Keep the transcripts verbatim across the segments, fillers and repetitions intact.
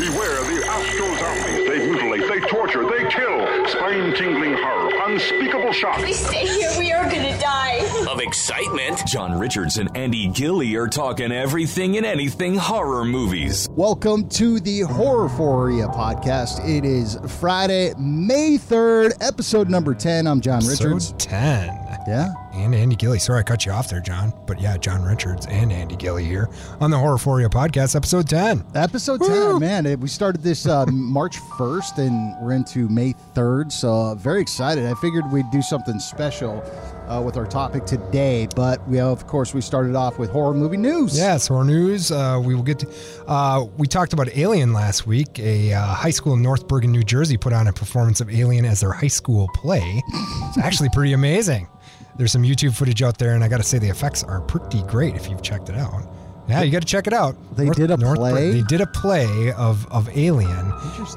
Beware the Astro zombies. They mutilate, they torture, they kill. Spine-tingling horror, unspeakable shock. We stay here, we are gonna die. Of excitement. John Richards and Andy Gilley are talking everything and anything horror movies. Welcome to the Horrorphoria podcast. It is Friday, May third, episode number ten. I'm John episode Richards. ten. Yeah. And Andy Gilley. Sorry I cut you off there, John. But yeah, John Richards and Andy Gilley here on the Horrorphoria podcast, episode ten. Episode Woo! ten, man. It, we started this uh, March first, and we're into May third, so uh, very excited. I figured we'd do something special uh, with our topic today, but we of course we started off with horror movie news. Yes, horror news. Uh, we will get. To, uh, we talked about Alien last week. A uh, high school in North Bergen, New Jersey, put on a performance of Alien as their high school play. It's actually pretty amazing. There's some YouTube footage out there, and I got to say the effects are pretty great if you've checked it out. Yeah, you got to check it out. They North, did a North play? Br- they did a play of, of Alien,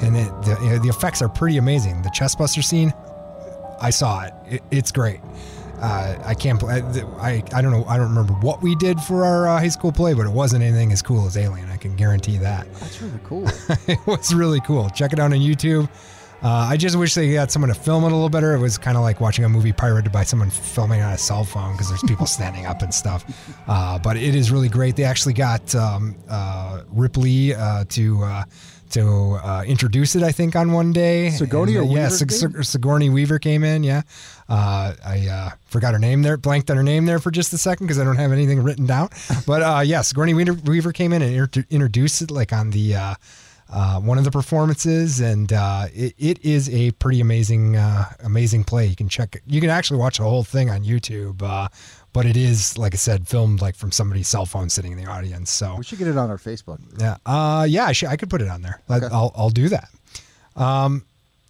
and it, the, the effects are pretty amazing. The chestbuster scene, I saw it. it it's great. Uh, I can't. I, I I don't know. I don't remember what we did for our uh, high school play, but it wasn't anything as cool as Alien. I can guarantee that. That's really cool. It was really cool. Check it out on YouTube. Uh, I just wish they got someone to film it a little better. It was kind of like watching a movie pirated by someone filming on a cell phone because there's people standing up and stuff. Uh, but it is really great. They actually got um, uh, Ripley uh, to uh, to uh, introduce it, I think, on one day. Sigourney and, uh, Weaver? Yeah, Sig- Sig- Sigourney Weaver came in, yeah. Uh, I uh, forgot her name there, blanked on her name there for just a second because I don't have anything written down. But, uh, yeah, Sigourney Weaver came in and inter- introduced it like on the... Uh, Uh, one of the performances, and uh, it, it is a pretty amazing, uh, amazing play. You can check it. You can actually watch the whole thing on YouTube, uh, but it is, like I said, filmed like from somebody's cell phone sitting in the audience. So we should get it on our Facebook. Yeah, uh, yeah, I, should, I could put it on there. Okay. I'll, I'll do that. Um,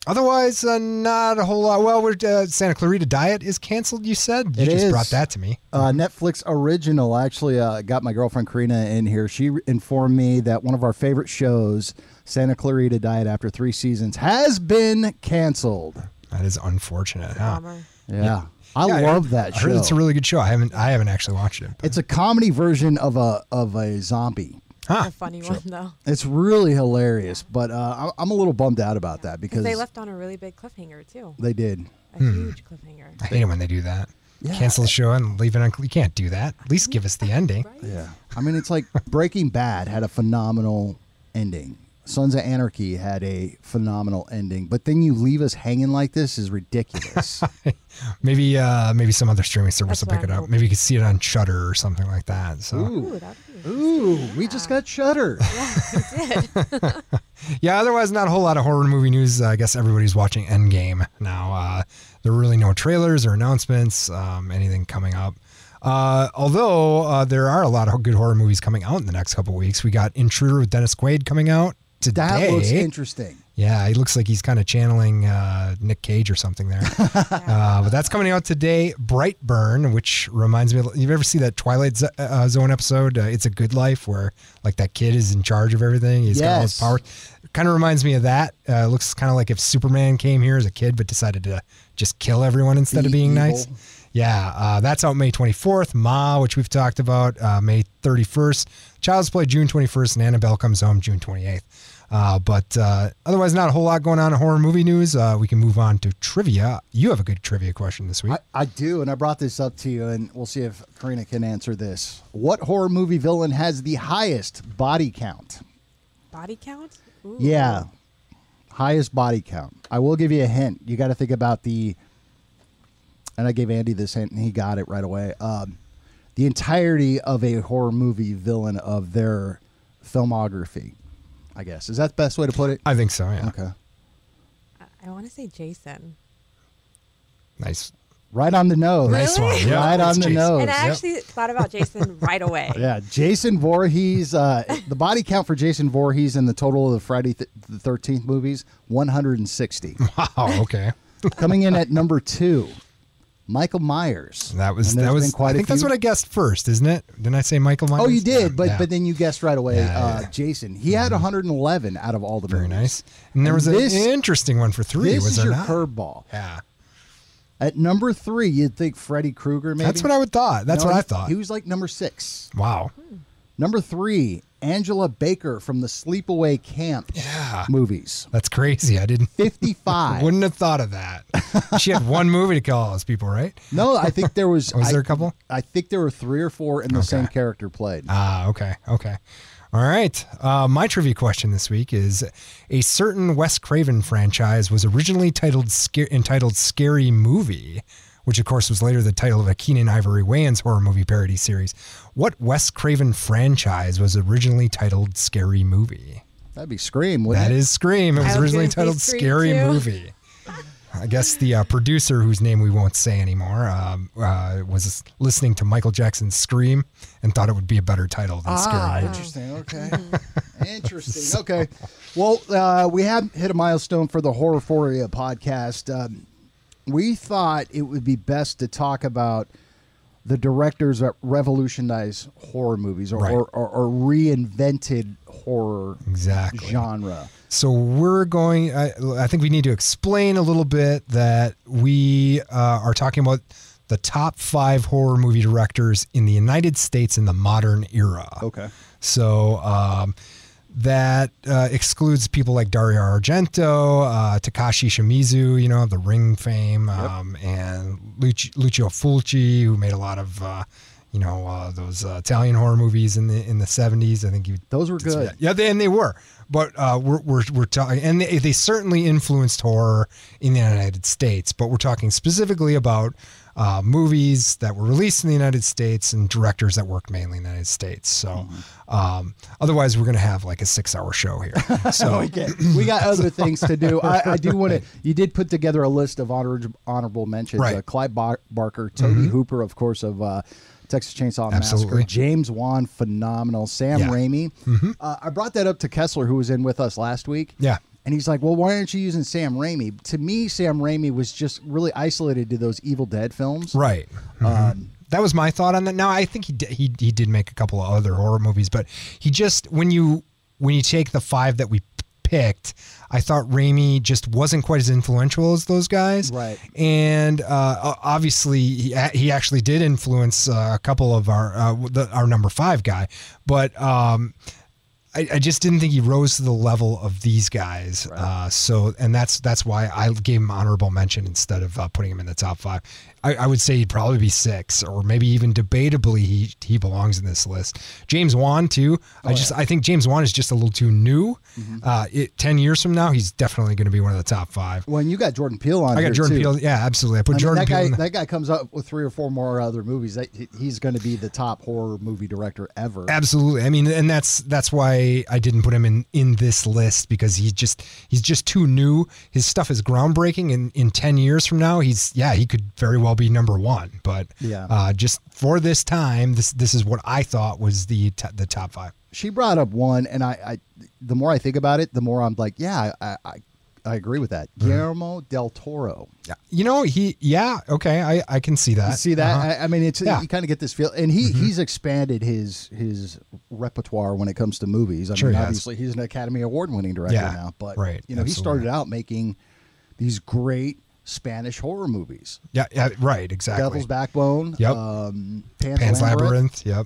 otherwise, uh, not a whole lot. Well, we're uh, Santa Clarita Diet is canceled. You said you it just is. brought that to me. Uh, Netflix original. I actually uh, got my girlfriend Karina in here. She informed me that one of our favorite shows, Santa Clarita Diet, after three seasons, has been canceled. That is unfortunate. Huh? Yeah. yeah. I yeah, love that I show. It's a really good show. I haven't I haven't actually watched it. But. It's a comedy version of a of a zombie. Huh. A funny sure. one, though. It's really hilarious, but uh, I'm a little bummed out about yeah. that because they left on a really big cliffhanger, too. They did. A hmm. huge cliffhanger. I hate it when they do that. Yeah. Cancel the show and leave it on. You can't do that. At least give us the ending. Right? Yeah. I mean, it's like Breaking Bad had a phenomenal ending. Sons of Anarchy had a phenomenal ending, but then you leave us hanging like this is ridiculous. maybe uh, maybe some other streaming service That's will pick it up. Hoping. Maybe you can see it on Shudder or something like that. So, Ooh, Ooh yeah. we just got Shudder. Yeah, we did. yeah, otherwise not a whole lot of horror movie news. Uh, I guess everybody's watching Endgame now. Uh, there are really no trailers or announcements, um, anything coming up. Uh, although uh, there are a lot of good horror movies coming out in the next couple of weeks. We got Intruder with Dennis Quaid coming out. Today. That looks interesting. Yeah, he looks like he's kind of channeling uh, Nick Cage or something there. yeah. uh, but that's coming out today. Brightburn, which reminds me, of, you ever see that Twilight Z- uh, Zone episode, uh, It's a Good Life, where like that kid is in charge of everything. He's yes. got all his powers. It kind of reminds me of that. Uh, it looks kind of like if Superman came here as a kid but decided to just kill everyone instead Be of being evil. nice. Yeah, uh, that's out May twenty-fourth. Ma, which we've talked about, uh, May thirty-first. Child's Play, June twenty-first, and Annabelle Comes Home, June twenty-eighth. Uh, but uh, otherwise, not a whole lot going on in horror movie news. Uh, we can move on to trivia. You have a good trivia question this week. I, I do, and I brought this up to you, and we'll see if Karina can answer this. What horror movie villain has the highest body count? Body count? Ooh. Yeah, highest body count. I will give you a hint. You got to think about the... And I gave Andy this hint, and he got it right away. Um, the entirety of a horror movie villain of their filmography, I guess. Is that the best way to put it? I think so, yeah. Okay. I, I want to say Jason. Nice. Right on the nose. Really? Nice one. Yeah, right on the Jason. nose. And I actually yep. thought about Jason right away. yeah, Jason Voorhees. Uh, the body count for Jason Voorhees in the total of the Friday th- the thirteenth movies, one hundred sixty. Wow, okay. Coming in at number two. Michael Myers. That was that was. Quite I think few. That's what I guessed first, isn't it? Didn't I say Michael Myers? Oh, you did, yeah, but yeah. but then you guessed right away. Yeah, uh, yeah. Jason. He had one hundred eleven out of all the very movies. nice. And there and was this, an interesting one for three. This was is your not? curveball. Yeah. At number three, you'd think Freddy Krueger. Maybe that's what I would thought. That's no, what he, I thought. He was like number six. Wow. Hmm. Number three, Angela Baker from the Sleepaway Camp yeah. movies. That's crazy. I didn't. fifty-five. Wouldn't have thought of that. She had one movie to kill all those people, right? No, I think there was. Was I, there a couple? I think there were three or four in the okay. same character played. Ah, okay. Okay. All right. Uh, my trivia question this week is: a certain Wes Craven franchise was originally titled sca- entitled Scary Movie, which of course was later the title of a Keenan Ivory Wayans horror movie parody series. What Wes Craven franchise was originally titled Scary Movie? That'd be Scream, wouldn't it? That is Scream. It was originally titled Scary Movie. I guess the uh, producer, whose name we won't say anymore, uh, uh, was listening to Michael Jackson's Scream and thought it would be a better title than ah, Scary. Interesting. Okay. Interesting. Okay. Well, uh, we have hit a milestone for the Horrorphoria podcast. Um, we thought it would be best to talk about the directors that revolutionized horror movies or, right. or, or, or reinvented horror exactly. genre. So we're going, I, I think we need to explain a little bit that we uh, are talking about the top five horror movie directors in the United States in the modern era. Okay. So um, that uh, excludes people like Dario Argento, uh, Takashi Shimizu, you know, the Ring fame, um, yep. and Luc- Lucio Fulci, who made a lot of... Uh, You know uh, those uh, Italian horror movies in the in the seventies. I think you, those were good. That. Yeah, they, and they were. But uh, we're we're we're talking, and they, they certainly influenced horror in the United States. But we're talking specifically about uh, movies that were released in the United States and directors that worked mainly in the United States. So, mm-hmm. um, otherwise, we're gonna have like a six-hour show here. So we, get, we got other things to do. I, I do want to. You did put together a list of honorable honorable mentions. Right. Uh, Clive Bar- Barker, Toby mm-hmm. Hooper, of course, of. Uh, Texas Chainsaw Absolutely. Massacre. James Wan, phenomenal. Sam yeah. Raimi. Mm-hmm. Uh, I brought that up to Kessler, who was in with us last week. Yeah. And he's like, well, why aren't you using Sam Raimi? To me, Sam Raimi was just really isolated to those Evil Dead films. Right. Mm-hmm. Um, that was my thought on that. Now, I think he did, he, he did make a couple of other horror movies, but he just, when you when you take the five that we picked, I thought Raimi just wasn't quite as influential as those guys. Right. And uh, obviously, he, he actually did influence uh, a couple of our uh, the, our number five guy. But um, I, I just didn't think he rose to the level of these guys. Right. Uh, so, and that's that's why I gave him honorable mention instead of uh, putting him in the top five. I, I would say he'd probably be six, or maybe even debatably he he belongs in this list. James Wan too. Oh, I just yeah. I think James Wan is just a little too new. Mm-hmm. Uh, it, Ten years from now, he's definitely going to be one of the top five. Well, and you got Jordan Peele on. I got here Jordan too. Peele. Yeah, absolutely. I put I mean, Jordan that Peele. Guy, in the... That guy comes up with three or four more other movies. That he's going to be the top horror movie director ever. Absolutely. I mean, and that's that's why I didn't put him in, in this list because he's just he's just too new. His stuff is groundbreaking, and in ten years from now, he's yeah he could very well be number one, but yeah. uh, just for this time, this this is what I thought was the t- the top five. She brought up one, and I, I, the more I think about it, the more I'm like, yeah, I I, I agree with that. Mm-hmm. Guillermo del Toro. Yeah, you know he, yeah, okay, I, I can see that. You see that? Uh-huh. I, I mean, it's yeah. you kind of get this feel, and he mm-hmm. he's expanded his his repertoire when it comes to movies. I sure mean, obviously he's an Academy Award winning director yeah. now, but right. you know Absolutely. He started out making these great Spanish horror movies. Yeah, yeah, right, exactly. Devil's Backbone. Yep. Um, Pan's, Pan's Labyrinth. Labyrinth. Yep.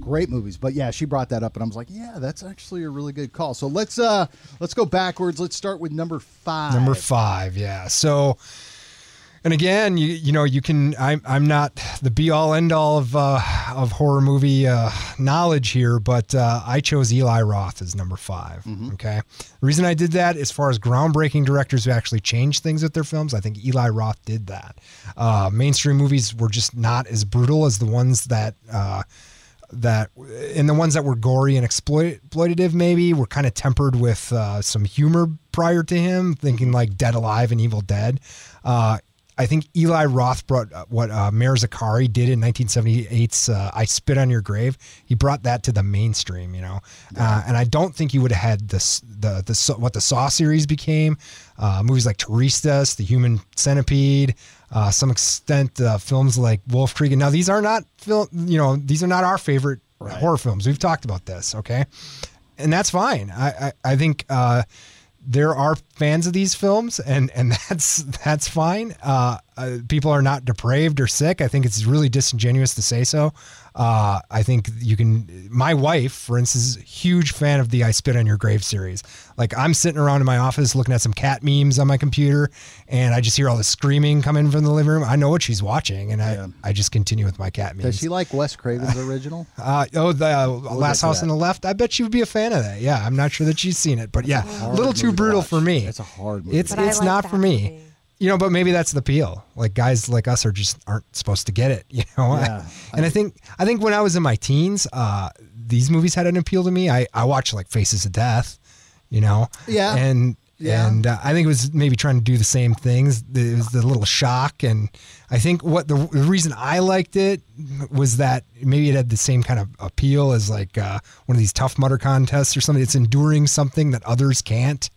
Great movies, but yeah, she brought that up, and I was like, yeah, that's actually a really good call. So let's uh, let's go backwards. Let's start with number five. Number five, yeah. So, and again, you you know, you can. I'm I'm not the be all end all of uh, of horror movie uh, knowledge here, but uh, I chose Eli Roth as number five. Mm-hmm. Okay, the reason I did that, as far as groundbreaking directors who actually changed things with their films, I think Eli Roth did that. Uh, mainstream movies were just not as brutal as the ones that. Uh, That and the ones that were gory and exploit, exploitative maybe were kind of tempered with uh, some humor prior to him, thinking like Dead Alive and Evil Dead. Uh, I think Eli Roth brought what uh, Maher Zakari did in nineteen seventy-eight's uh, I Spit on Your Grave. He brought that to the mainstream, you know. Uh, and I don't think he would have had this, the the what the Saw series became. Uh, movies like Teristas, The Human Centipede, uh, some extent uh, films like Wolf Creek. And now these are not film, you know, these are not our favorite right. horror films. We've talked about this, okay? And that's fine. I I, I think. Uh, There are fans of these films, and, and that's that's fine. Uh, uh, people are not depraved or sick. I think it's really disingenuous to say so. Uh, I think you can, my wife, for instance, is a huge fan of the I Spit on Your Grave series. Like, I'm sitting around in my office looking at some cat memes on my computer, and I just hear all the screaming coming from the living room. I know what she's watching, and yeah. I, I just continue with my cat memes. Does she like Wes Craven's original? Uh, oh, the uh, we'll Last House on the Left? I bet she would be a fan of that. Yeah, I'm not sure that she's seen it, but that's yeah, a little too brutal for me. It's a hard movie. It's, it's like not for me. Movie. You know, but maybe that's the appeal. Like, guys like us are just aren't supposed to get it, you know? Yeah, I, and I think I think when I was in my teens, uh, these movies had an appeal to me. I, I watched, like, Faces of Death, you know? Yeah. And yeah. and uh, I think it was maybe trying to do the same things. It was the little shock. And I think what the, the reason I liked it was that maybe it had the same kind of appeal as, like, uh, one of these Tough Mudder contests or something. It's enduring something that others can't.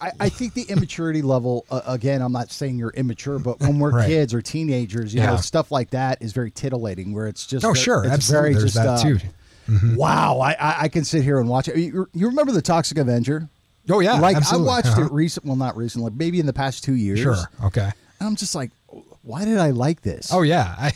I, I think the immaturity level, uh, again, I'm not saying you're immature, but when we're right. kids or teenagers, you yeah. know, stuff like that is very titillating, where it's just, oh, sure, it's absolutely. very There's just, that uh, too. Mm-hmm. wow, I, I can sit here and watch it. You, you remember The Toxic Avenger? Oh, yeah, Like, absolutely. I watched uh-huh. it recent, well, not recently, like maybe in the past two years. Sure, okay. And I'm just like, why did I like this? Oh, yeah, I...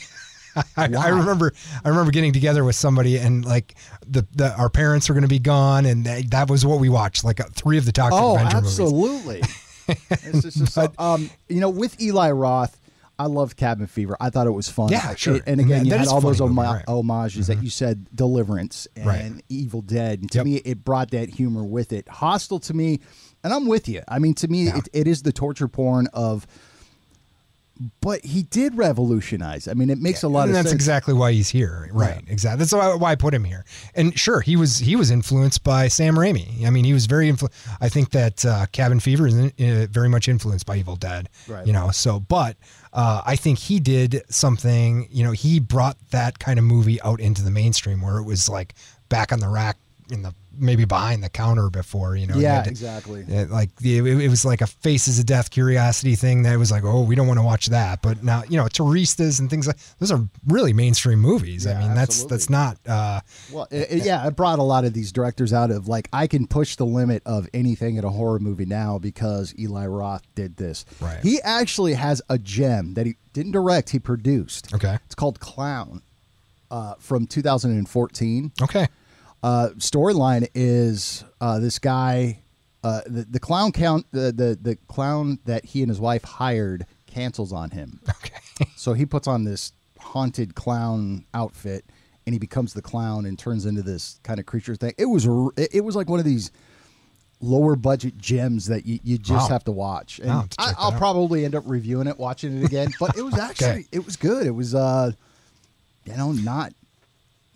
I, wow. I remember, I remember getting together with somebody, and like the, the our parents were going to be gone, and they, that was what we watched, like three of the Toxic oh, Avenger absolutely. movies. Oh, absolutely. It's just but, so, um, you know, with Eli Roth, I loved Cabin Fever. I thought it was fun. Yeah, sure. It, and again, yeah, you had all those movie, oma- right. homages mm-hmm. that you said, Deliverance and right. Evil Dead. And to yep. me, it brought that humor with it. Hostel to me, and I'm with you. I mean, to me, yeah. it, it is the torture porn of. But he did revolutionize. I mean, it makes yeah, a lot of sense. And that's exactly why he's here. Right. Yeah. Exactly. That's why, why I put him here. And sure, he was he was influenced by Sam Raimi. I mean, he was very influ- I think that uh, Cabin Fever is in, uh, very much influenced by Evil Dead. Right. You know, so, but uh, I think he did something, you know, he brought that kind of movie out into the mainstream, where it was like back on the rack in the maybe behind the counter before, you know? Yeah, you to, exactly. It, like it, it was like a Faces of Death curiosity thing that was like, oh, we don't want to watch that. But now, you know, Teristas and things like those are really mainstream movies. Yeah, I mean, absolutely. that's, that's not, uh, well, it, it, yeah, it brought a lot of these directors out of like, I can push the limit of anything in a horror movie now because Eli Roth did this. Right. He actually has a gem that he didn't direct. He produced. Okay. It's called Clown, uh, from two thousand fourteen. Okay. Uh, storyline is uh, this guy, uh, the, the clown count, the, the the clown that he and his wife hired cancels on him. Okay. So he puts on this haunted clown outfit, and he becomes the clown and turns into this kind of creature thing. It was it was like one of these lower budget gems that you, you just wow. have to watch. And I'll, I, I'll probably end up reviewing it, watching it again. But it was actually okay. it was good. It was uh, you know not.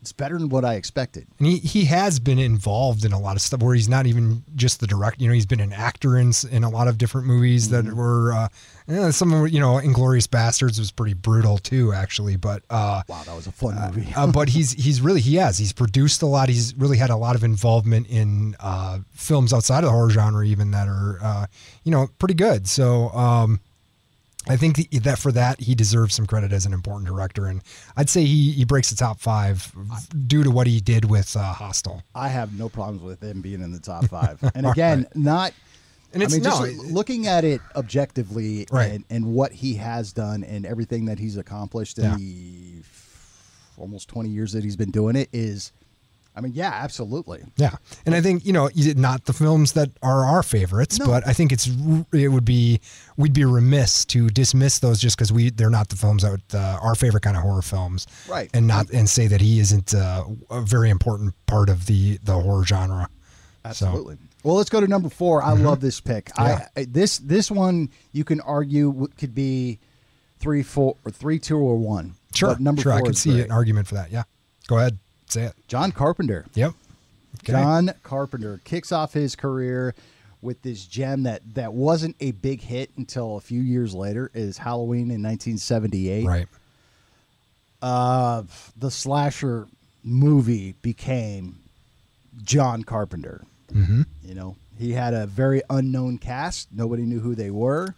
It's better than what I expected. And he, he has been involved in a lot of stuff where he's not even just the director. You know, he's been an actor in in a lot of different movies mm-hmm. that were, uh, you know, some of, you know, Inglourious Bastards was pretty brutal too, actually. But uh, wow, that was a fun uh, movie. uh, but he's he's really he has he's produced a lot. He's really had a lot of involvement in uh, films outside of the horror genre, even that are uh, you know pretty good. So. Um, I think the, that for that, he deserves some credit as an important director. And I'd say he, he breaks the top five due to what he did with uh, Hostel. I have no problems with him being in the top five. And again, right. not... And it's, I mean, no, just looking at it objectively right. and, and what he has done and everything that he's accomplished in yeah. the almost twenty years that he's been doing it is... I mean, yeah, absolutely. Yeah. And I think, you know, not the films that are our favorites, no. but I think it's it would be, we'd be remiss to dismiss those just because we they're not the films that would, uh, our favorite kind of horror films. Right. And not and say that he isn't uh, a very important part of the, the horror genre. Absolutely. So. Well, let's go to number four. I mm-hmm. love this pick. Yeah. I This this one, you can argue, could be three, four, or three, two, or one. Sure. But number sure. four I can see great. an argument for that. Yeah. Go ahead. That's it. John Carpenter. Yep. Okay. John Carpenter kicks off his career with this gem that, that wasn't a big hit until a few years later, is Halloween in nineteen seventy-eight. Right. Uh, the slasher movie became John Carpenter. Mm-hmm. You know, he had a very unknown cast. Nobody knew who they were.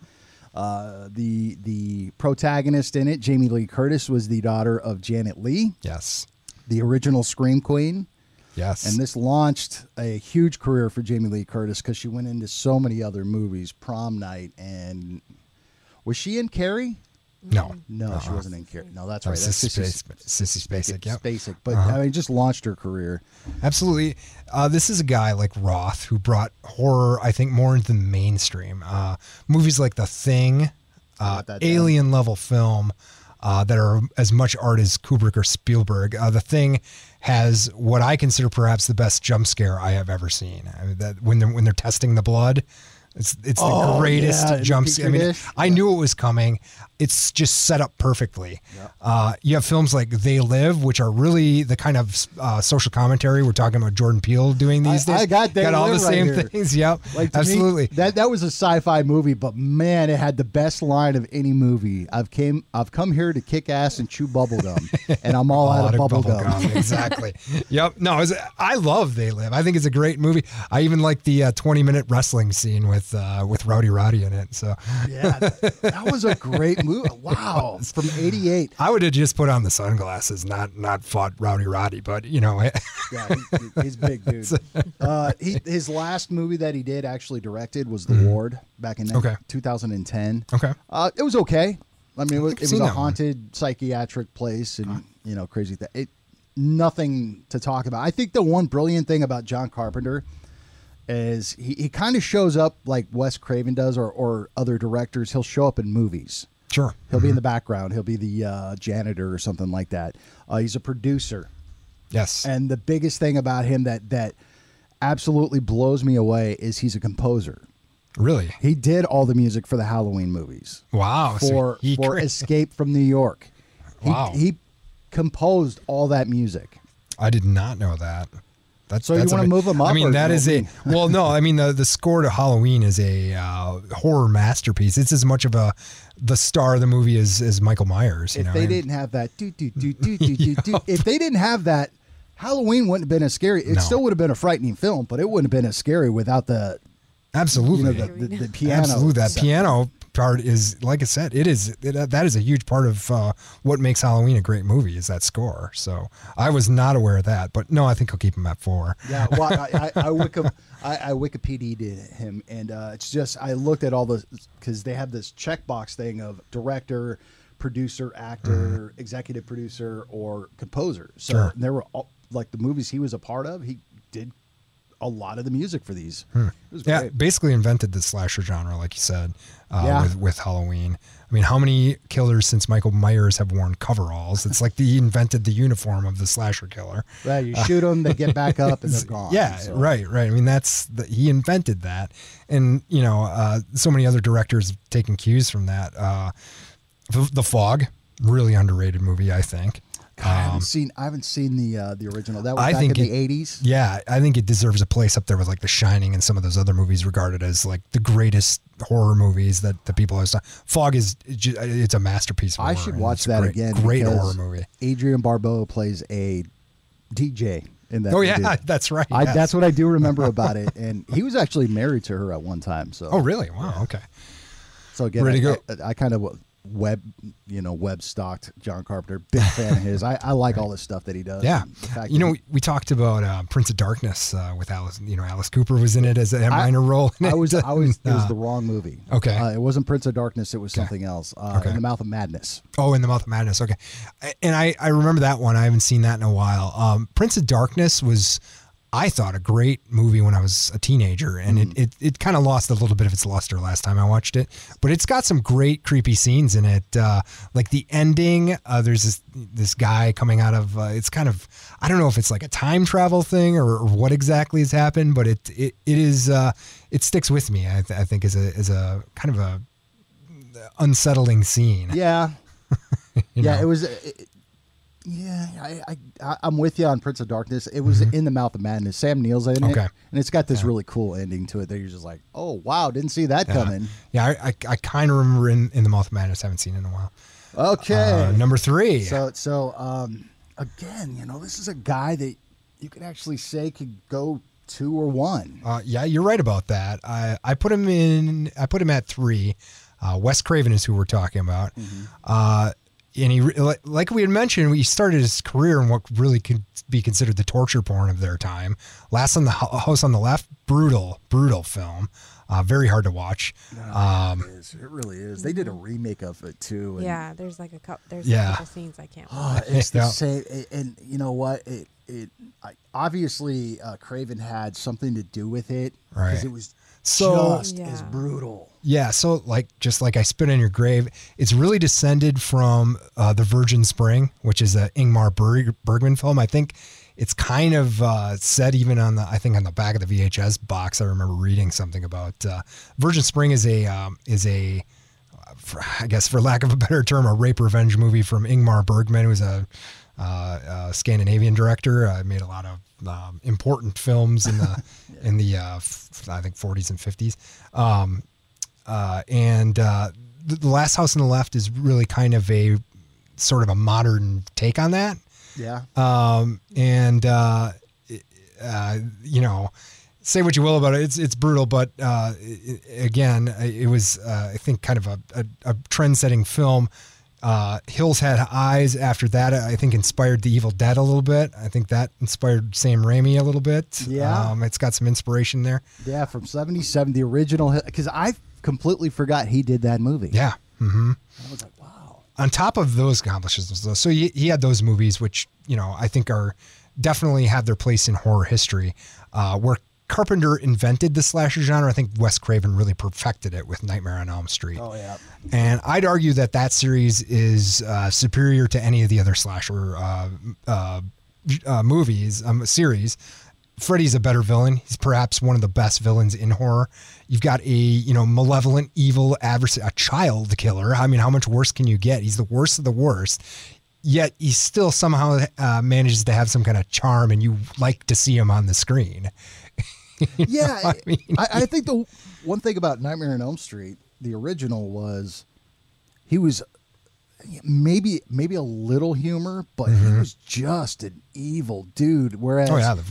Uh, the, the protagonist in it, Jamie Lee Curtis, was the daughter of Janet Leigh. Yes. The original Scream Queen. Yes. And this launched a huge career for Jamie Lee Curtis because she went into so many other movies, Prom Night, and was she in Carrie? No, no, uh-huh. she wasn't in Carrie. No, that's right. That's Sissy, Sissy Spacek. Sissy Spacek, yeah. Spacek, but uh-huh. I mean, just launched her career. Absolutely. Uh, this is a guy like Roth who brought horror, I think, more into the mainstream. Uh, movies like The Thing, uh, Alien level film, uh, that are as much art as Kubrick or Spielberg. Uh, The Thing has what I consider perhaps the best jump scare I have ever seen. I mean, that when they're when they're testing the blood. It's it's oh, the greatest yeah. jump scare. I mean, yeah. I knew it was coming. It's just set up perfectly. Yeah. Uh, you have films like They Live, which are really the kind of uh, social commentary we're talking about Jordan Peele doing these I, days. I got They got all Live the same right things. Yep, like, absolutely. Me, that that was a sci-fi movie, but man, it had the best line of any movie. I've came I've come here to kick ass and chew bubblegum, and I'm all out of bubblegum. Bubble exactly. Yep. No, it was, I love They Live. I think it's a great movie. I even like the uh, twenty minute wrestling scene with. Uh, with Rowdy Roddy in it, so yeah, that was a great movie. Wow, from eighty-eight. I would have just put on the sunglasses, not not fought Rowdy Roddy, but you know, yeah, he, he's big dude. Uh, he, his last movie that he did actually directed was The mm-hmm. Ward back in okay. two thousand ten. Okay, uh, it was okay. I mean, it was, it was a haunted one. Psychiatric place, and God. You know, crazy thing. It nothing to talk about. I think the one brilliant thing about John Carpenter. Is he, he kind of shows up like Wes Craven does or, or other directors. He'll show up in movies. Sure. He'll mm-hmm. be in the background. He'll be the uh, janitor or something like that. Uh, he's a producer. Yes. And the biggest thing about him that, that absolutely blows me away is he's a composer. Really? He did all the music for the Halloween movies. Wow. For, so he for Escape from New York. Wow. He, he composed all that music. I did not know that. That's, so that's you want to move them up? I mean, that is a, well, no, I mean, the, the score to Halloween is a uh, horror masterpiece. It's as much of a, the star of the movie as, as Michael Myers. You if know? They didn't have that, do, do, do, do, do, do, do. If they didn't have that, Halloween wouldn't have been as scary. It no. still would have been a frightening film, but it wouldn't have been as scary without the, absolutely. You know, the, the, the piano. Absolutely, that stuff. Piano part is, like I said, it is it, uh, that is a huge part of uh, what makes Halloween a great movie is that score. So I was not aware of that, but no, I think I'll keep him at four. Yeah, well, I, I, I, Wiki, I, I Wikipedia'd him, and uh, it's just I looked at all the because they have this checkbox thing of director, producer, actor, mm. executive producer, or composer. So sure. there were all, like the movies he was a part of, he did. A lot of the music for these. Hmm. It was yeah, great. Basically invented the slasher genre, like you said, uh, yeah. with, with Halloween. I mean, how many killers since Michael Myers have worn coveralls? It's like he invented the uniform of the slasher killer. Right, you shoot them, they get back up, and they're gone. Yeah, so. right, right. I mean, that's the, he invented that. And, you know, uh, so many other directors have taken cues from that. Uh, the Fog, really underrated movie, I think. God, I haven't um, seen. I haven't seen the uh, the original. That was I back think in it, the eighties. Yeah, I think it deserves a place up there with like The Shining and some of those other movies regarded as like the greatest horror movies that the people have done. Fog is it's a masterpiece. Of I should watch that great, again. Great horror movie. Adrian Barbeau plays a D J in that. Oh yeah, movie. That's right. I, yes. That's what I do remember about it. And he was actually married to her at one time. So. Oh really? Wow. Yeah. Okay. So again, ready to I, go. I, I kind of. Web, you know, web stocked John Carpenter, big fan of his. I, I like right. all the stuff that he does. Yeah, you know, we, we talked about uh, Prince of Darkness uh, with Alice. You know, Alice Cooper was in it as a minor I, role. I was, I was, it was the wrong movie. Okay, uh, it wasn't Prince of Darkness. It was okay. something else. Uh, okay. In the Mouth of Madness. Oh, In the Mouth of Madness. Okay, and I, I remember that one. I haven't seen that in a while. Um, Prince of Darkness was. I thought a great movie when I was a teenager, and mm. it, it, it kind of lost a little bit of its luster last time I watched it, but it's got some great creepy scenes in it. Uh, like the ending, uh, there's this, this guy coming out of, uh, it's kind of, I don't know if it's like a time travel thing or, or what exactly has happened, but it, it, it is, uh, it sticks with me. I, th- I think as a, as a kind of a unsettling scene. Yeah. yeah. Know? It was, it, Yeah, I, I, I'm with you on Prince of Darkness. It was mm-hmm. In the Mouth of Madness. Sam Neill's in okay. it, and it's got this yeah. really cool ending to it that you're just like, oh, wow, didn't see that yeah. coming. Yeah, I I, I kind of remember in, in the Mouth of Madness. I haven't seen it in a while. Okay. Uh, number three. So, so um, again, you know, this is a guy that you could actually say could go two or one. Uh, yeah, you're right about that. I, I put him in. I put him at three. Uh, Wes Craven is who we're talking about. Mm-hmm. Uh And he, like we had mentioned, he started his career in what really could be considered the torture porn of their time. Last on the House on the Left, brutal, brutal film. Uh, very hard to watch. No, um, it, is. It really is. They did a remake of it too. And yeah, there's like a couple. There's yeah. a couple scenes I can't watch. Oh, it's the same, and you know what? It it I, obviously uh, Craven had something to do with it, right? Because it was so just yeah. as brutal. Yeah. So like just like I Spit on Your Grave, it's really descended from uh, The Virgin Spring, which is a Ingmar Berg, Bergman film, I think. It's kind of uh, said even on the, I think on the back of the V H S box, I remember reading something about uh, Virgin Spring is a, um, is a, uh, for, I guess for lack of a better term, a rape revenge movie from Ingmar Bergman, who's a uh, uh, Scandinavian director. Uh, made a lot of um, important films in the, yeah. in the uh, f- I think forties and fifties. Um, uh, and uh, the, the Last House on the Left is really kind of a sort of a modern take on that. Yeah. Um, and, uh, uh, you know, say what you will about it. It's, it's brutal, but, uh, it, again, it was, uh, I think kind of a, a, a trend setting film. Uh, Hills Had Eyes after that, I think inspired the Evil Dead a little bit. I think that inspired Sam Raimi a little bit. Yeah. Um, it's got some inspiration there. Yeah. From seventy-seven, the original, cause I completely forgot he did that movie. Yeah. Mm-hmm. I was like, wow. On top of those accomplishments, though, so he, he had those movies, which, you know, I think are definitely have their place in horror history, uh, where Carpenter invented the slasher genre. I think Wes Craven really perfected it with Nightmare on Elm Street. Oh, yeah. And I'd argue that that series is uh, superior to any of the other slasher uh, uh, uh, movies, um, series. Freddy's a better villain. He's perhaps one of the best villains in horror. You've got a, you know, malevolent, evil adversary, a child killer. I mean, how much worse can you get? He's the worst of the worst. Yet he still somehow uh, manages to have some kind of charm, and you like to see him on the screen. You yeah, I, mean? I, I think the one thing about Nightmare on Elm Street, the original, was he was maybe maybe a little humor, but mm-hmm. he was just an evil dude. Whereas. Oh, yeah, the,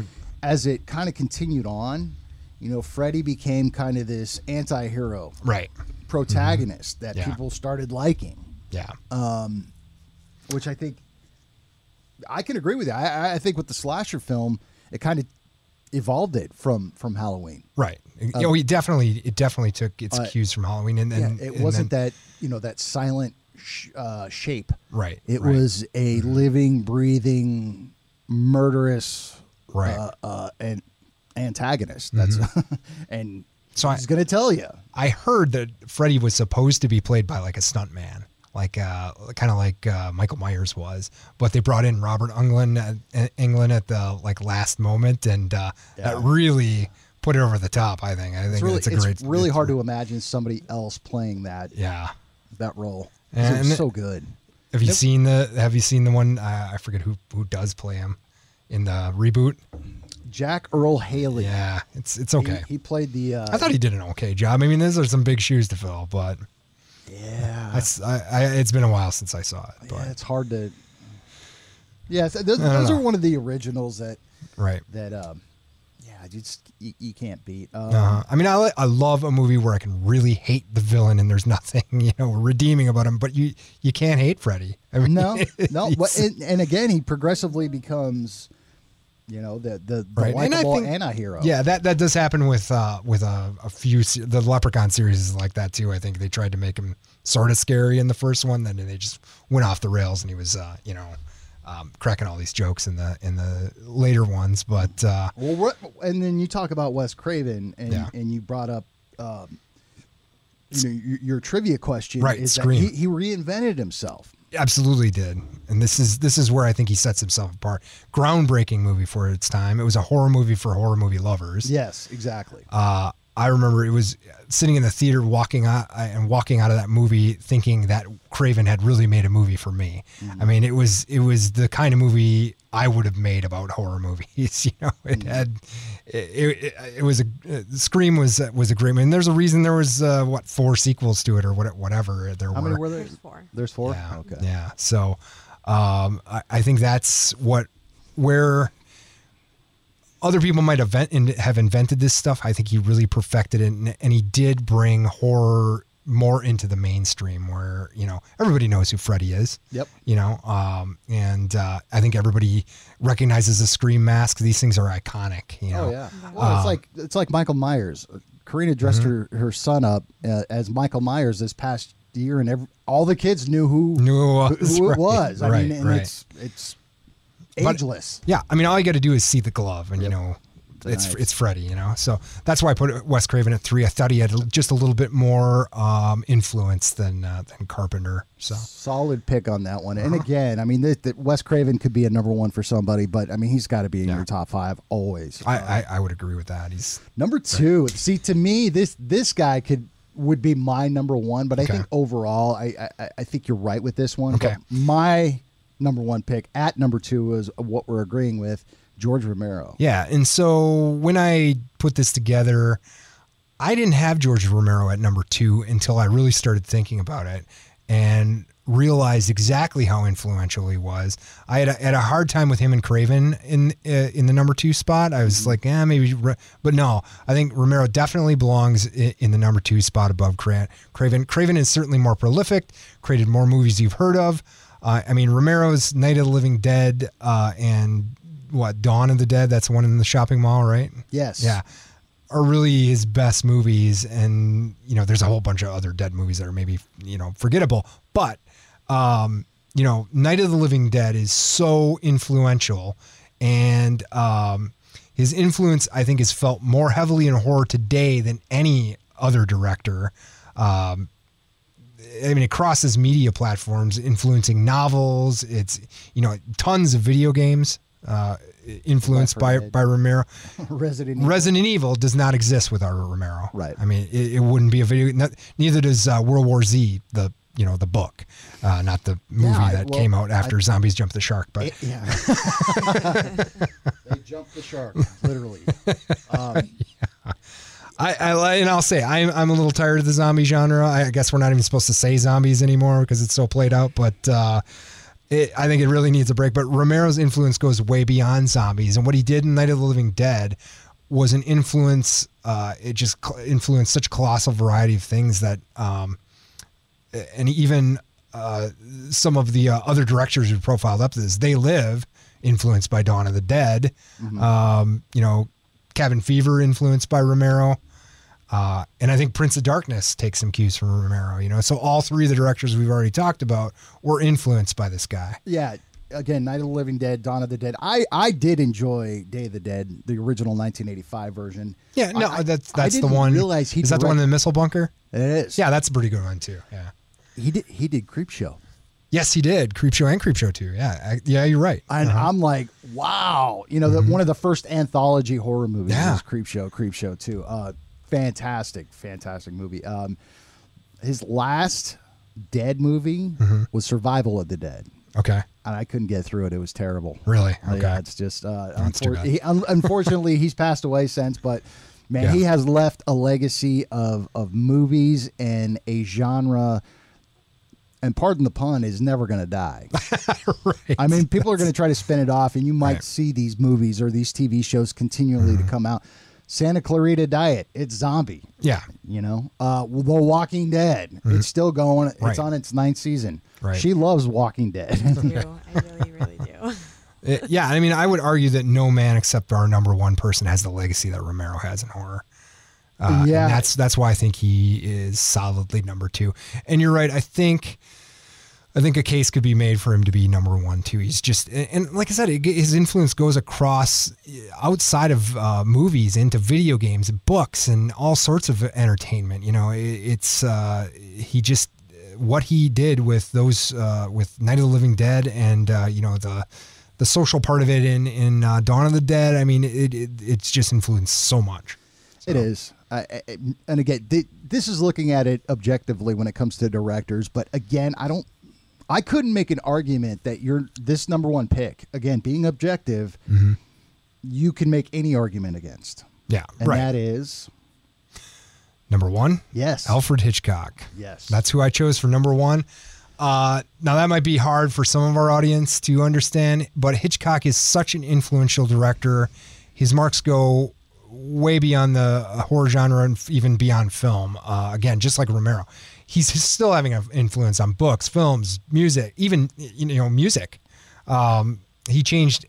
as it kind of continued on, you know, Freddy became kind of this anti-hero right. protagonist mm-hmm. that yeah. people started liking. Yeah. Um, which I think, I can agree with you. I, I think with the slasher film, it kind of evolved it from, from Halloween. Right. Um, oh, it definitely, it definitely took its uh, cues from Halloween. And then yeah, it and wasn't then, that, you know, that silent sh- uh, shape. Right. It right. was a mm-hmm. living, breathing, murderous... Right, uh, uh, and antagonist. That's mm-hmm. and so he's I, gonna tell you. I heard that Freddy was supposed to be played by like a stunt man, like uh, kind of like uh, Michael Myers was, but they brought in Robert Englund, uh, Englund at the like last moment, and uh, yeah. that really put it over the top. I think. I think it's, really, it's a it's great. Really it's hard to imagine somebody else playing that. Yeah, that role. And, and so good. Have you it, seen the? Have you seen the one? Uh, I forget who who does play him. In the reboot, Jack Earl Haley. Yeah, it's it's okay. He, he played the. Uh, I thought he did an okay job. I mean, those are some big shoes to fill, but yeah, I, I, it's been a while since I saw it. But. Yeah, it's hard to. Yeah, those, those are one of the originals that. Right. That um, yeah, just you, you can't beat. Um, uh, I mean, I I love a movie where I can really hate the villain and there's nothing you know redeeming about him, but you you can't hate Freddy. I mean, no, no, but, and, and again, he progressively becomes. You know, the the, the right. likable and anti-hero. Yeah, that, that does happen with uh, with a, a few... The Leprechaun series is like that, too. I think they tried to make him sort of scary in the first one, then they just went off the rails, and he was, uh, you know, um, cracking all these jokes in the in the later ones. But uh, well, what, and then you talk about Wes Craven, and, yeah. and you brought up um, you know, your, your trivia question. Right, is Scream. That he, he reinvented himself. Absolutely did. And this is this is where I think he sets himself apart. Groundbreaking movie for its time. It was a horror movie for horror movie lovers. Yes, exactly. Uh, I remember it was sitting in the theater walking out, and walking out of that movie thinking that Craven had really made a movie for me. Mm-hmm. I mean, it was it was the kind of movie I would have made about horror movies. You know, it mm-hmm. had it, it, it was a Scream was was a great movie. And there's a reason there was uh, what four sequels to it or what, whatever there How were. Many were there? There's four. There's four. Yeah, okay. Yeah. So um, I, I think that's what where. Other people might have, invent, have invented this stuff. I think he really perfected it, and, and he did bring horror more into the mainstream where, you know, everybody knows who Freddy is. Yep. You know, um, and uh, I think everybody recognizes the Scream mask. These things are iconic. You know? Oh, yeah. Well, um, it's like it's like Michael Myers. Karina dressed mm-hmm. her, her son up uh, as Michael Myers this past year, and every, all the kids knew who, knew who, who right. it was. I right, mean, and right. it's, it's ageless. But, yeah. I mean, all you got to do is see the glove and, yep. you know, It's nice. It's Freddy, you know, so that's why I put Wes Craven at three. I thought he had just a little bit more um, influence than uh, than Carpenter. So solid pick on that one. Uh-huh. And again, I mean, that Wes Craven could be a number one for somebody, but I mean, he's got to be in yeah. your top five always. I, I I would agree with that. He's number two. Right. See, to me, this this guy could would be my number one, but okay. I think overall, I, I I think you're right with this one. Okay, but my number one pick at number two is what we're agreeing with. George Romero. Yeah, and so when I put this together, I didn't have George Romero at number two until I really started thinking about it and realized exactly how influential he was. I had a, had a hard time with him and Craven in uh, in the number two spot. I was mm-hmm. like, yeah, maybe, but no, I think Romero definitely belongs in, in the number two spot above Craven. Craven is certainly more prolific, created more movies you've heard of. Uh, I mean, Romero's Night of the Living Dead uh, and what, Dawn of the Dead, that's the one in the shopping mall, right? Yes. Yeah. Are really his best movies, and, you know, there's a whole bunch of other Dead movies that are maybe, you know, forgettable, but, um, you know, Night of the Living Dead is so influential, and um, his influence, I think, is felt more heavily in horror today than any other director. Um, I mean, it crosses media platforms, influencing novels, it's, you know, tons of video games. Uh, influenced by, by Romero. Resident Evil. Resident Evil does not exist without Romero. Right. I mean, it, it wouldn't be a video. Not, neither does uh, World War Z, the you know the book, uh, not the movie yeah, that well, came out after I, Zombies Jumped the Shark. But it, yeah, they jumped the shark literally. Um, yeah. I, I and I'll say I'm I'm a little tired of the zombie genre. I guess we're not even supposed to say zombies anymore because it's so played out, but. Uh, It, I think it really needs a break, but Romero's influence goes way beyond zombies, and what he did in Night of the Living Dead was an influence. Uh, it just influenced such a colossal variety of things that, um, and even uh, some of the uh, other directors who profiled up to this, They Live, influenced by Dawn of the Dead, mm-hmm. um, you know, Cabin Fever, influenced by Romero. Uh, and I think Prince of Darkness takes some cues from Romero, you know? So all three of the directors we've already talked about were influenced by this guy. Yeah. Again, Night of the Living Dead, Dawn of the Dead. I, I did enjoy Day of the Dead, the original nineteen eighty-five version. Yeah, no, I, that's that's I didn't the one. Realize he is direct- that the one in the missile bunker? It is. Yeah, that's a pretty good one too. Yeah. He did he did Creepshow. Yes, he did. Creepshow and Creepshow two. Yeah, I, yeah, you're right. And uh-huh. I'm like, wow, you know, mm-hmm. the, one of the first anthology horror movies yeah. was Creepshow, Creepshow two. Uh, Fantastic, fantastic movie. Um, his last Dead movie mm-hmm. was Survival of the Dead. Okay. And I couldn't get through it. It was terrible. Really? Okay. Yeah, it's just, uh, That's unfor- too bad. He, un- unfortunately, he's passed away since, but man, yeah. he has left a legacy of, of movies and a genre. And pardon the pun, is never going to die. Right. I mean, people That's... are going to try to spin it off, and you might right. see these movies or these T V shows continually mm-hmm. to come out. Santa Clarita Diet, it's zombie. Yeah. You know, uh, The Walking Dead, mm-hmm. it's still going. It's right. on its ninth season. Right. She loves Walking Dead. I do. I really, really do. It, yeah. I mean, I would argue that no man except our number one person has the legacy that Romero has in horror. Uh, yeah. And that's, that's why I think he is solidly number two. And you're right. I think... I think a case could be made for him to be number one, too. He's just, and like I said, his influence goes across outside of uh, movies into video games and books and all sorts of entertainment. You know, it's, uh, he just, what he did with those, uh, with Night of the Living Dead and, uh, you know, the the social part of it in, in uh, Dawn of the Dead, I mean, it, it it's just influenced so much. So. It is. Uh, and again, th- this is looking at it objectively when it comes to directors, but again, I don't, I couldn't make an argument that you're this number one pick. Again, being objective, mm-hmm. you can make any argument against. Yeah, and right. that is number one. Yes, Alfred Hitchcock. Yes, that's who I chose for number one. Uh, now that might be hard for some of our audience to understand, but Hitchcock is such an influential director. His marks go way beyond the horror genre and even beyond film. Uh, again, just like Romero, he's still having an influence on books, films, music, even, you know, music. Um, he changed,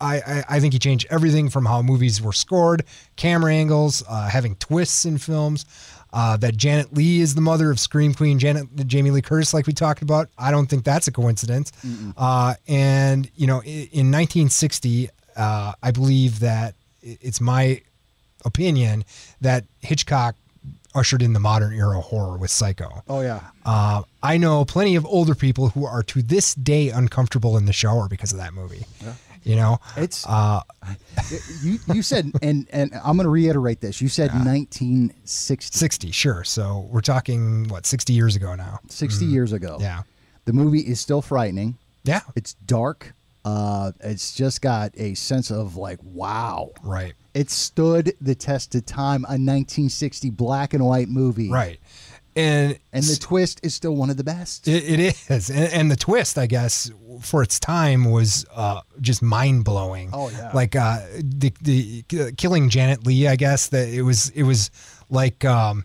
I, I, I think he changed everything from how movies were scored, camera angles, uh, having twists in films. Uh, that Janet Leigh is the mother of Scream Queen Janet, Jamie Lee Curtis, like we talked about. I don't think that's a coincidence. Mm-mm. Uh, and, you know, in, in nineteen sixty, uh, I believe that it's my opinion that Hitchcock ushered in the modern era of horror with Psycho. Oh, yeah. Uh, I know plenty of older people who are to this day uncomfortable in the shower because of that movie. Yeah. You know, it's uh, you. You said, and and I'm going to reiterate this. You said yeah. nineteen sixty. sixty, sure. So we're talking what sixty years ago now. Sixty mm. years ago. Yeah. The movie is still frightening. Yeah. It's dark. Uh, it's just got a sense of like, wow. Right. It stood the test of time. A nineteen sixty black and white movie. Right. And and the twist is still one of the best. It, it is, and, and the twist, I guess, for its time was uh, just mind blowing. Oh yeah, like uh, the the uh, killing Janet Leigh. I guess that it was it was like um,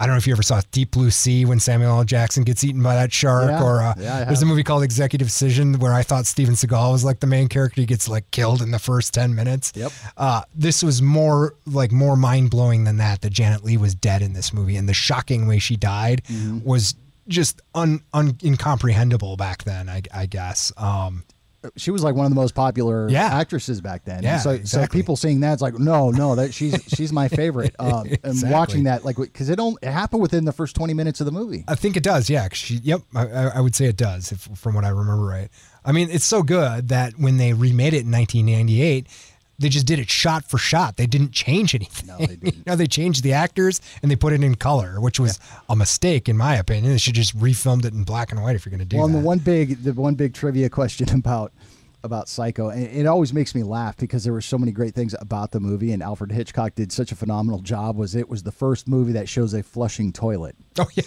I don't know if you ever saw Deep Blue Sea when Samuel L. Jackson gets eaten by that shark, yeah. or uh, yeah, there's a movie called Executive Decision where I thought Steven Seagal was like the main character. He gets like killed in the first ten minutes. Yep. Uh, this was more like more mind blowing than that. That Janet Leigh was dead in this movie, and the shocking way she died mm-hmm. was just un, un incomprehensible back then. I, I guess. Um, She was like one of the most popular yeah. actresses back then. Yeah, so, exactly. so people seeing that, it's like, no, no, that she's she's my favorite. Um, and exactly. watching that, like, because it don't it happened within the first twenty minutes of the movie. I think it does. Yeah. She, yep. I, I would say it does, if, from what I remember right. I mean, it's so good that when they remade it in nineteen ninety-eight, they just did it shot for shot. They didn't change anything. No, they didn't. You know, they changed the actors and they put it in color, which was yeah. a mistake in my opinion. They should just refilmed it in black and white if you're going to do well, that. Well, the one big, the one big trivia question about about Psycho, and it always makes me laugh because there were so many great things about the movie, and Alfred Hitchcock did such a phenomenal job. Was it was the first movie that shows a flushing toilet? Oh yeah.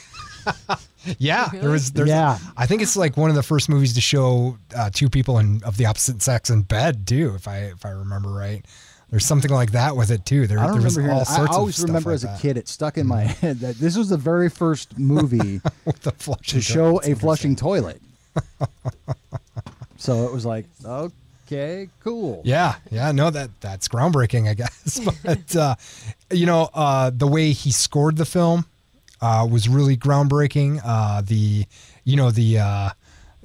Yeah, really? there was. There's, yeah, I think it's like one of the first movies to show uh, two people in, of the opposite sex in bed too. If I if I remember right, there's something like that with it too. There, I don't there was all that. sorts. I always of remember stuff like as a that. kid, it stuck in my head that this was the very first movie with the flushing to show a flushing toilet. So it was like, okay, cool. Yeah, yeah, no, that that's groundbreaking, I guess. But uh, you know, uh, the way he scored the film. Uh, was really groundbreaking. Uh, the, you know, the, uh,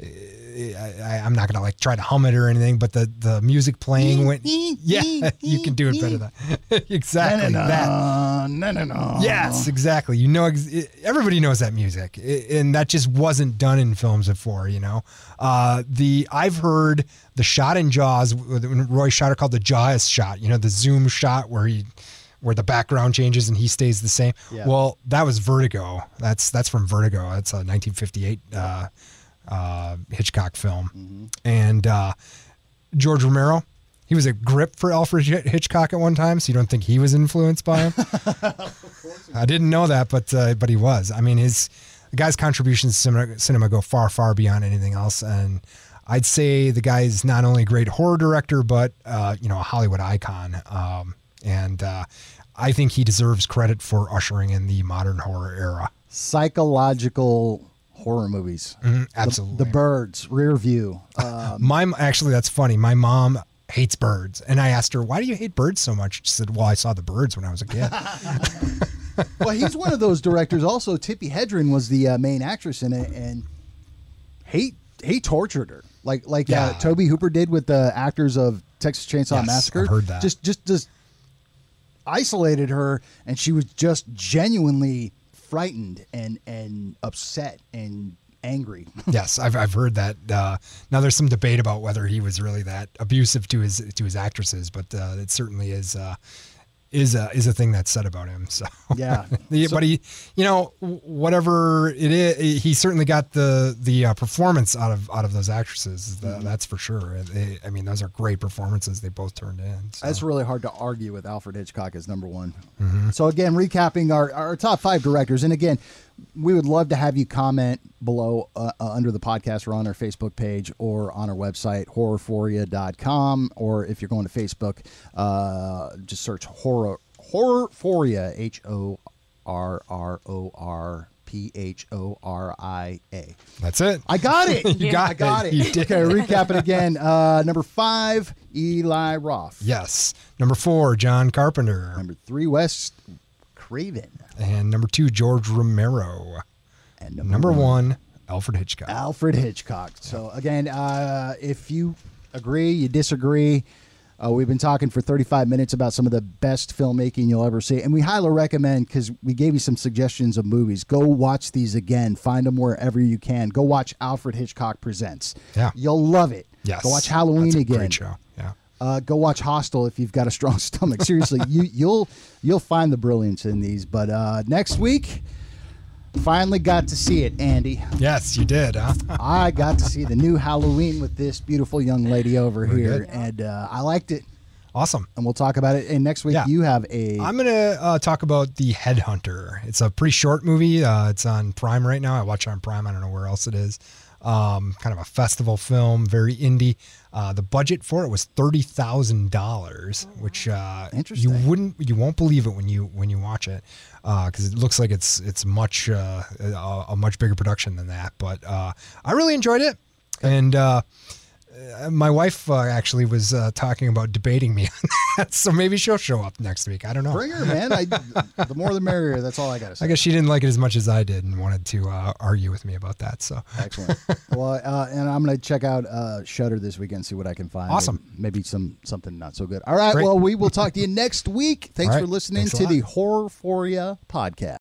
I, I'm not going to like try to hum it or anything, but the, the music playing went, yeah, you can do it better than that. Exactly. Na, na, that. Na, na, na. Yes, exactly. You know, everybody knows that music, and that just wasn't done in films before, you know. Uh, the, I've heard the shot in Jaws, when Roy Scheider called the Jaws shot, you know, the zoom shot where he, where the background changes and he stays the same. Yeah. Well, that was Vertigo. That's that's from Vertigo. That's a nineteen fifty-eight uh, uh, Hitchcock film. Mm-hmm. And uh, George Romero, he was a grip for Alfred Hitchcock at one time, so you don't think he was influenced by him? Of course. I didn't know that, but uh, but he was. I mean, his the guy's contributions to cinema, cinema go far, far beyond anything else. And I'd say the guy's not only a great horror director, but uh, you know, a Hollywood icon. Um, And uh, I think he deserves credit for ushering in the modern horror era. Psychological horror movies. Mm-hmm, absolutely. The, the Birds, Rear View. Um, My, actually, that's funny. My mom hates birds. And I asked her, why do you hate birds so much? She said, well, I saw The Birds when I was a kid. Well, he's one of those directors. Also, Tippi Hedren was the uh, main actress in it. And he, he tortured her. Like, like yeah. uh, Tobe Hooper did with the actors of Texas Chainsaw yes, Massacre. I've heard that. Just, just, just. isolated her, and she was just genuinely frightened and and upset and angry. Yes, I've I've heard that. Uh, now there's some debate about whether he was really that abusive to his to his actresses, but uh, it certainly is uh, is a is a thing that's said about him. So yeah, but so, he, you know, whatever it is, he certainly got the the uh, performance out of out of those actresses. Mm-hmm. That's for sure. They, I mean, those are great performances they both turned in. So. That's really hard to argue with Alfred Hitchcock as number one. Mm-hmm. So again, recapping our our top five directors, and again, we would love to have you comment below uh, uh, under the podcast or on our Facebook page or on our website, horrorphoria dot com, or if you're going to Facebook, uh, just search horror Horrorphoria, H O R R O R P H O R I A. That's it. I got it. you yeah. got, I got it. it. You okay, recap it again. Uh, number five, Eli Roth. Yes. Number four, John Carpenter. Number three, Wes Craven. And number two, George Romero. And number, number one, one, Alfred Hitchcock. Alfred Hitchcock. So again, uh, if you agree, you disagree. Uh, we've been talking for thirty-five minutes about some of the best filmmaking you'll ever see. And we highly recommend, because we gave you some suggestions of movies, go watch these again. Find them wherever you can. Go watch Alfred Hitchcock Presents. Yeah. You'll love it. Yes. Go watch Halloween That's a again. Great show. Yeah. Uh, go watch Hostel if you've got a strong stomach. Seriously, you, you'll you'll find the brilliance in these. But uh, next week... Finally got to see it, Andy. Yes, you did, huh? I got to see the new Halloween with this beautiful young lady over We're here, good. and uh, I liked it. Awesome. And we'll talk about it. And next week, yeah. you have a... I'm going to uh, talk about The Headhunter. It's a pretty short movie. Uh, it's on Prime right now. I watch it on Prime. I don't know where else it is. Um, kind of a festival film, very indie. Uh, the budget for it was thirty thousand dollars, which uh, you wouldn't, you won't believe it when you when you watch it, because uh, it looks like it's it's much uh, a, a much bigger production than that. But uh, I really enjoyed it, and uh, my wife uh, actually was uh, talking about debating me on that, so maybe she'll show up next week. I don't know. Bring her, man. I, the more the merrier. That's all I got to say. I guess she didn't like it as much as I did and wanted to uh, argue with me about that. So excellent. Well, uh, and I'm going to check out uh, Shudder this weekend, see what I can find. Awesome. Maybe, maybe some something not so good. All right. Great. Well, we will talk to you next week. Thanks right. for listening Thanks to the Horrorphoria podcast.